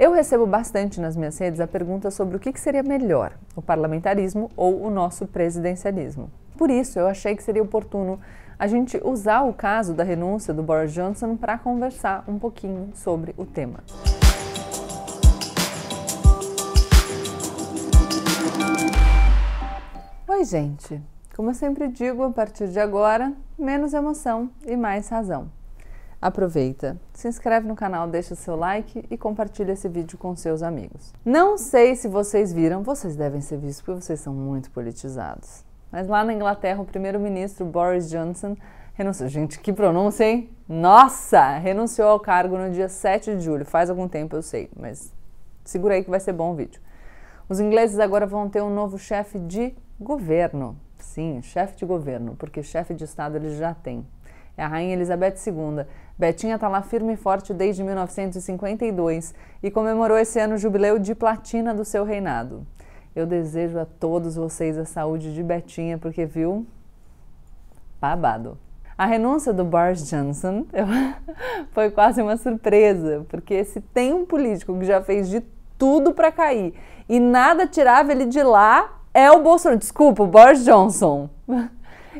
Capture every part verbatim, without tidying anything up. Eu recebo bastante nas minhas redes a pergunta sobre o que seria melhor, o parlamentarismo ou o nosso presidencialismo. Por isso, eu achei que seria oportuno a gente usar o caso da renúncia do Boris Johnson para conversar um pouquinho sobre o tema. Oi, gente! Como eu sempre digo, a partir de agora, menos emoção e mais razão. Aproveita, se inscreve no canal, deixa seu like e compartilha esse vídeo com seus amigos. Não sei se vocês viram, vocês devem ser vistos porque vocês são muito politizados. Mas lá na Inglaterra, o primeiro-ministro Boris Johnson renunciou. Gente, que pronúncia, hein? Nossa! Renunciou ao cargo no dia sete de julho. Faz algum tempo, eu sei, mas segura aí que vai ser bom o vídeo. Os ingleses agora vão ter um novo chefe de governo. Sim, chefe de governo, porque chefe de Estado eles já têm. É a Rainha Elizabeth segunda. Betinha está lá firme e forte desde mil novecentos e cinquenta e dois e comemorou esse ano o jubileu de platina do seu reinado. Eu desejo a todos vocês a saúde de Betinha, porque, viu? Babado. A renúncia do Boris Johnson eu... foi quase uma surpresa, porque se tem um político que já fez de tudo para cair e nada tirava ele de lá, é o Bolsonaro. Desculpa, o Boris Johnson.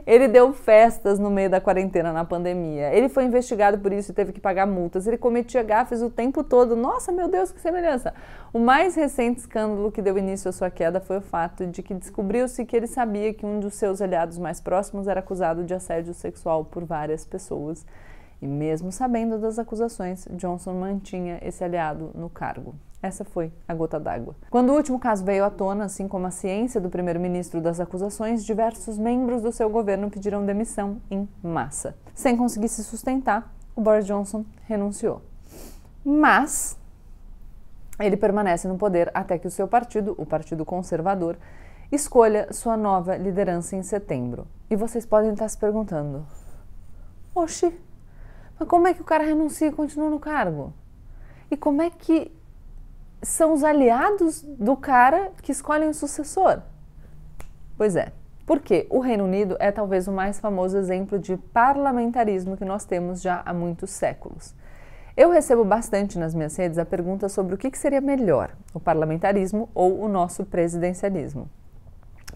Ele deu festas no meio da quarentena na pandemia. Ele foi investigado por isso e teve que pagar multas. Ele cometia gafes o tempo todo. Nossa, meu Deus, que semelhança! O mais recente escândalo que deu início à sua queda foi o fato de que descobriu-se que ele sabia que um dos seus aliados mais próximos era acusado de assédio sexual por várias pessoas. E mesmo sabendo das acusações, Johnson mantinha esse aliado no cargo. Essa foi a gota d'água. Quando o último caso veio à tona, assim como a ciência do primeiro-ministro das acusações, diversos membros do seu governo pediram demissão em massa. Sem conseguir se sustentar, o Boris Johnson renunciou. Mas ele permanece no poder até que o seu partido, o Partido Conservador, escolha sua nova liderança em setembro. E vocês podem estar se perguntando: oxi, mas como é que o cara renuncia e continua no cargo? E como é que são os aliados do cara que escolhem o sucessor? Pois é, porque o Reino Unido é talvez o mais famoso exemplo de parlamentarismo que nós temos já há muitos séculos. Eu recebo bastante nas minhas redes a pergunta sobre o que seria melhor, o parlamentarismo ou o nosso presidencialismo.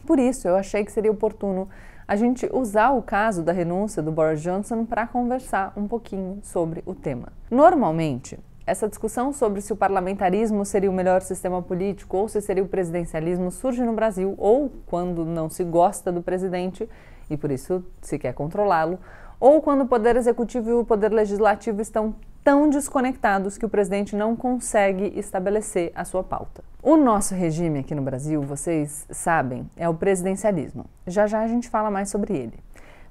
Por isso, eu achei que seria oportuno a gente usar o caso da renúncia do Boris Johnson para conversar um pouquinho sobre o tema. Normalmente, essa discussão sobre se o parlamentarismo seria o melhor sistema político ou se seria o presidencialismo surge no Brasil ou quando não se gosta do presidente e por isso se quer controlá-lo, ou quando o poder executivo e o poder legislativo estão tão desconectados que o presidente não consegue estabelecer a sua pauta. O nosso regime aqui no Brasil, vocês sabem, é o presidencialismo. Já já a gente fala mais sobre ele.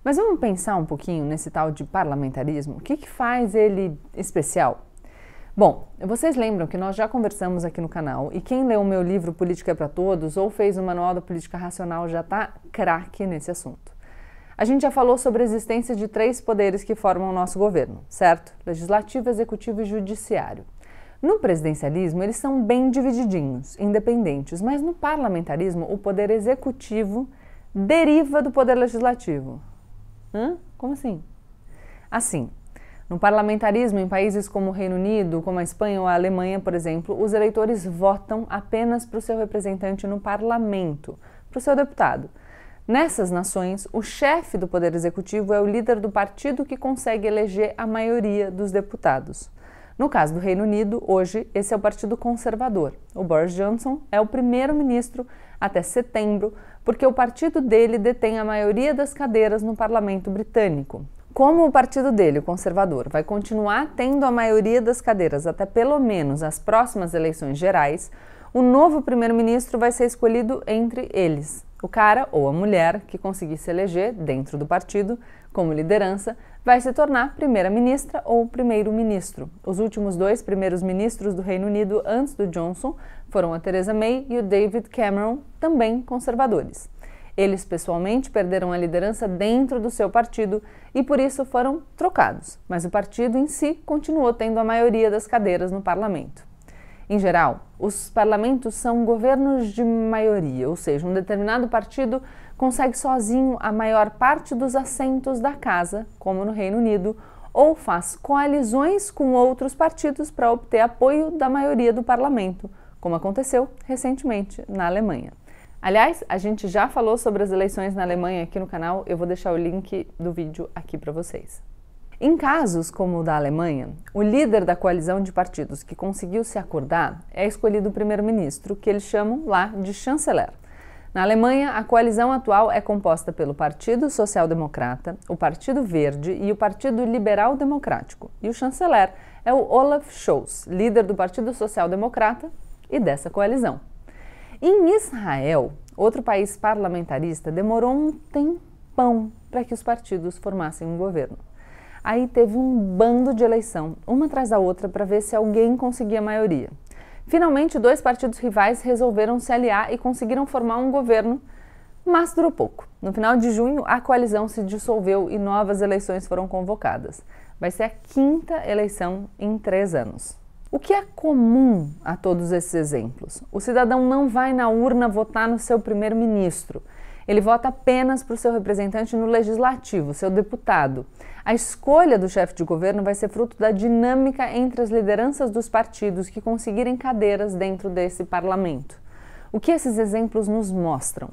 Mas vamos pensar um pouquinho nesse tal de parlamentarismo. O que que faz ele especial? Bom, vocês lembram que nós já conversamos aqui no canal e quem leu o meu livro Política é para Todos ou fez o Manual da Política Racional já está craque nesse assunto. A gente já falou sobre a existência de três poderes que formam o nosso governo, certo? Legislativo, Executivo e Judiciário. No presidencialismo eles são bem divididinhos, independentes, mas no parlamentarismo o poder executivo deriva do poder legislativo. Hã? Como assim? Assim. No parlamentarismo, em países como o Reino Unido, como a Espanha ou a Alemanha, por exemplo, os eleitores votam apenas para o seu representante no parlamento, para o seu deputado. Nessas nações, o chefe do poder executivo é o líder do partido que consegue eleger a maioria dos deputados. No caso do Reino Unido, hoje, esse é o Partido Conservador. O Boris Johnson é o primeiro-ministro até setembro, porque o partido dele detém a maioria das cadeiras no parlamento britânico. Como o partido dele, o Conservador, vai continuar tendo a maioria das cadeiras até pelo menos as próximas eleições gerais, o novo primeiro-ministro vai ser escolhido entre eles. O cara ou a mulher que conseguir se eleger dentro do partido, como liderança, vai se tornar primeira-ministra ou primeiro-ministro. Os últimos dois primeiros ministros do Reino Unido antes do Johnson foram a Theresa May e o David Cameron, também conservadores. Eles pessoalmente perderam a liderança dentro do seu partido e por isso foram trocados, mas o partido em si continuou tendo a maioria das cadeiras no parlamento. Em geral, os parlamentos são governos de maioria, ou seja, um determinado partido consegue sozinho a maior parte dos assentos da casa, como no Reino Unido, ou faz coalizões com outros partidos para obter apoio da maioria do parlamento, como aconteceu recentemente na Alemanha. Aliás, a gente já falou sobre as eleições na Alemanha aqui no canal, eu vou deixar o link do vídeo aqui para vocês. Em casos como o da Alemanha, o líder da coalizão de partidos que conseguiu se acordar é escolhido o primeiro-ministro, que eles chamam lá de chanceler. Na Alemanha, a coalizão atual é composta pelo Partido Social Democrata, o Partido Verde e o Partido Liberal Democrático. E o chanceler é o Olaf Scholz, líder do Partido Social Democrata e dessa coalizão. Em Israel, outro país parlamentarista, demorou um tempão para que os partidos formassem um governo. Aí teve um bando de eleição, uma atrás da outra, para ver se alguém conseguia a maioria. Finalmente, dois partidos rivais resolveram se aliar e conseguiram formar um governo, mas durou pouco. No final de junho, a coalizão se dissolveu e novas eleições foram convocadas. Vai ser a quinta eleição em três anos. O que é comum a todos esses exemplos? O cidadão não vai na urna votar no seu primeiro-ministro. Ele vota apenas para o seu representante no legislativo, seu deputado. A escolha do chefe de governo vai ser fruto da dinâmica entre as lideranças dos partidos que conseguirem cadeiras dentro desse parlamento. O que esses exemplos nos mostram?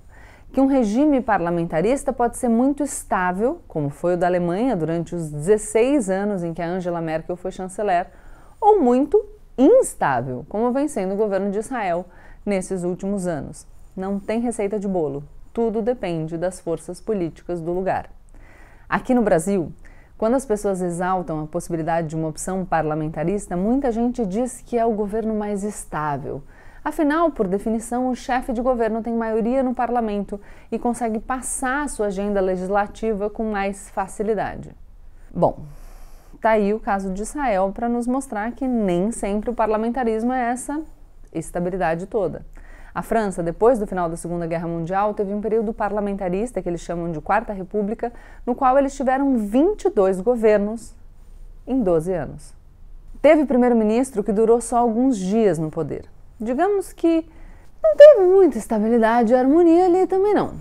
Que um regime parlamentarista pode ser muito estável, como foi o da Alemanha durante os dezesseis anos em que a Angela Merkel foi chanceler, ou muito instável, como vem sendo o governo de Israel nesses últimos anos. Não tem receita de bolo. Tudo depende das forças políticas do lugar. Aqui no Brasil, quando as pessoas exaltam a possibilidade de uma opção parlamentarista, muita gente diz que é o governo mais estável. Afinal, por definição, o chefe de governo tem maioria no parlamento e consegue passar a sua agenda legislativa com mais facilidade. Bom, tá aí o caso de Israel para nos mostrar que nem sempre o parlamentarismo é essa estabilidade toda. A França, depois do final da Segunda Guerra Mundial, teve um período parlamentarista, que eles chamam de Quarta República, no qual eles tiveram vinte e dois governos em doze anos. Teve primeiro-ministro que durou só alguns dias no poder. Digamos que não teve muita estabilidade e harmonia ali também não.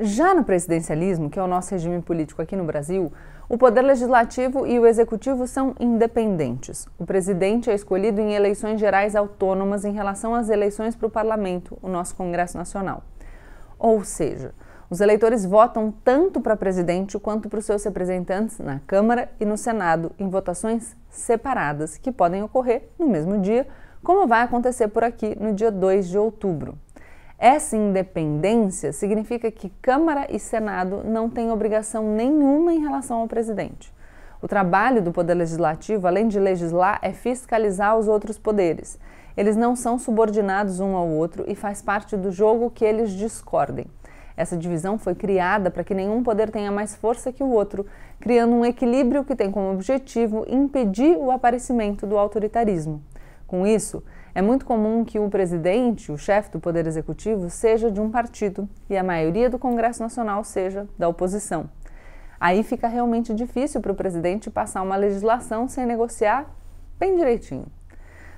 Já no presidencialismo, que é o nosso regime político aqui no Brasil, o poder legislativo e o executivo são independentes. O presidente é escolhido em eleições gerais autônomas em relação às eleições para o parlamento, o nosso Congresso Nacional. Ou seja, os eleitores votam tanto para presidente quanto para os seus representantes na Câmara e no Senado em votações separadas, que podem ocorrer no mesmo dia, como vai acontecer por aqui no dia dois de outubro. Essa independência significa que Câmara e Senado não têm obrigação nenhuma em relação ao presidente. O trabalho do Poder Legislativo, além de legislar, é fiscalizar os outros poderes. Eles não são subordinados um ao outro e faz parte do jogo que eles discordem. Essa divisão foi criada para que nenhum poder tenha mais força que o outro, criando um equilíbrio que tem como objetivo impedir o aparecimento do autoritarismo. Com isso, é muito comum que o presidente, o chefe do Poder Executivo, seja de um partido e a maioria do Congresso Nacional seja da oposição. Aí fica realmente difícil para o presidente passar uma legislação sem negociar bem direitinho.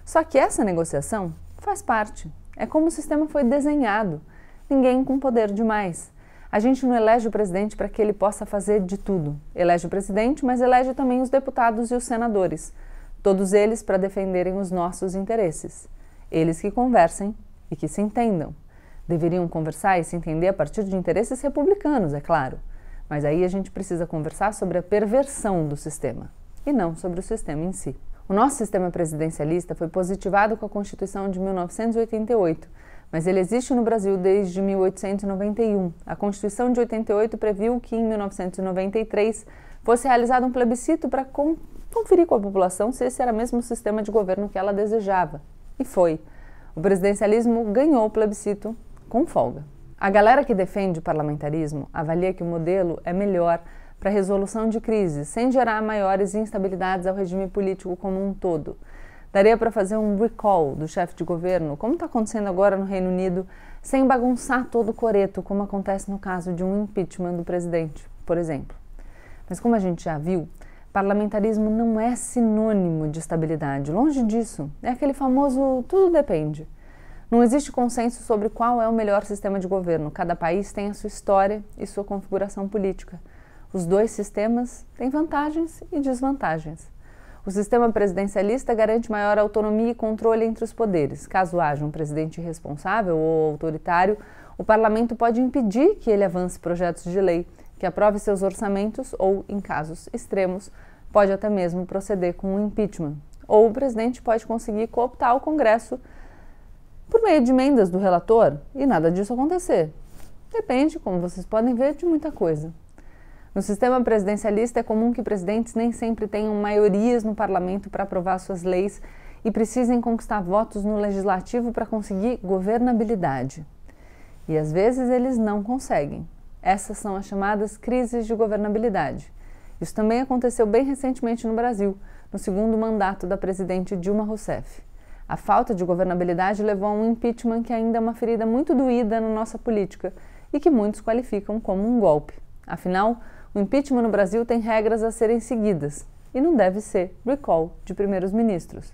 Só que essa negociação faz parte. É como o sistema foi desenhado. Ninguém com poder demais. A gente não elege o presidente para que ele possa fazer de tudo. Elege o presidente, mas elege também os deputados e os senadores. Todos eles para defenderem os nossos interesses. Eles que conversem e que se entendam. Deveriam conversar e se entender a partir de interesses republicanos, é claro. Mas aí a gente precisa conversar sobre a perversão do sistema, e não sobre o sistema em si. O nosso sistema presidencialista foi positivado com a Constituição de mil novecentos e oitenta e oito, mas ele existe no Brasil desde mil oitocentos e noventa e um. A Constituição de oitenta e oito previu que em mil novecentos e noventa e três fosse realizado um plebiscito para conferir com a população se esse era mesmo o sistema de governo que ela desejava. E foi. O presidencialismo ganhou o plebiscito com folga. A galera que defende o parlamentarismo avalia que o modelo é melhor para a resolução de crises, sem gerar maiores instabilidades ao regime político como um todo. Daria para fazer um recall do chefe de governo, como está acontecendo agora no Reino Unido, sem bagunçar todo o coreto, como acontece no caso de um impeachment do presidente, por exemplo. Mas como a gente já viu, parlamentarismo não é sinônimo de estabilidade, longe disso. É aquele famoso tudo depende. Não existe consenso sobre qual é o melhor sistema de governo. Cada país tem a sua história e sua configuração política. Os dois sistemas têm vantagens e desvantagens. O sistema presidencialista garante maior autonomia e controle entre os poderes. Caso haja um presidente irresponsável ou autoritário, o parlamento pode impedir que ele avance projetos de lei, que aprove seus orçamentos ou, em casos extremos, pode até mesmo proceder com um impeachment. Ou o presidente pode conseguir cooptar o Congresso por meio de emendas do relator e nada disso acontecer. Depende, como vocês podem ver, de muita coisa. No sistema presidencialista, é comum que presidentes nem sempre tenham maiorias no parlamento para aprovar suas leis e precisem conquistar votos no legislativo para conseguir governabilidade. E às vezes eles não conseguem. Essas são as chamadas crises de governabilidade. Isso também aconteceu bem recentemente no Brasil, no segundo mandato da presidente Dilma Rousseff. A falta de governabilidade levou a um impeachment que ainda é uma ferida muito doída na nossa política e que muitos qualificam como um golpe. Afinal, o impeachment no Brasil tem regras a serem seguidas e não deve ser recall de primeiros ministros.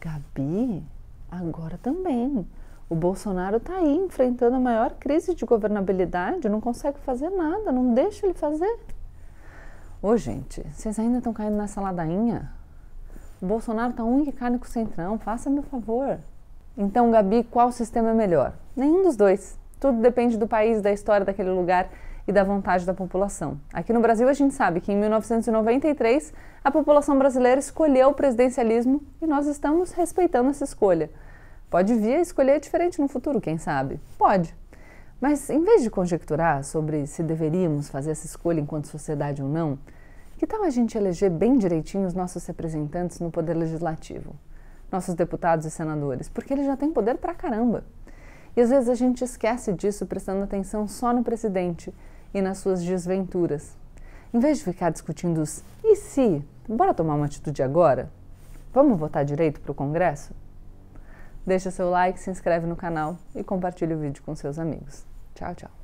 Gabi, agora também. O Bolsonaro está aí enfrentando a maior crise de governabilidade, não consegue fazer nada, não deixa ele fazer. Ô gente, vocês ainda estão caindo nessa ladainha? O Bolsonaro está unha e carne com o Centrão, faça meu favor. Então, Gabi, qual sistema é melhor? Nenhum dos dois. Tudo depende do país, da história daquele lugar e da vontade da população. Aqui no Brasil a gente sabe que em mil novecentos e noventa e três a população brasileira escolheu o presidencialismo e nós estamos respeitando essa escolha. Pode vir a escolher diferente no futuro, quem sabe? Pode. Mas em vez de conjecturar sobre se deveríamos fazer essa escolha enquanto sociedade ou não, que tal a gente eleger bem direitinho os nossos representantes no poder legislativo? Nossos deputados e senadores, porque eles já têm poder pra caramba. E às vezes a gente esquece disso prestando atenção só no presidente e nas suas desventuras. Em vez de ficar discutindo os e se, bora tomar uma atitude agora? Vamos votar direito para o Congresso? Deixa seu like, se inscreve no canal e compartilha o vídeo com seus amigos. Tchau, tchau!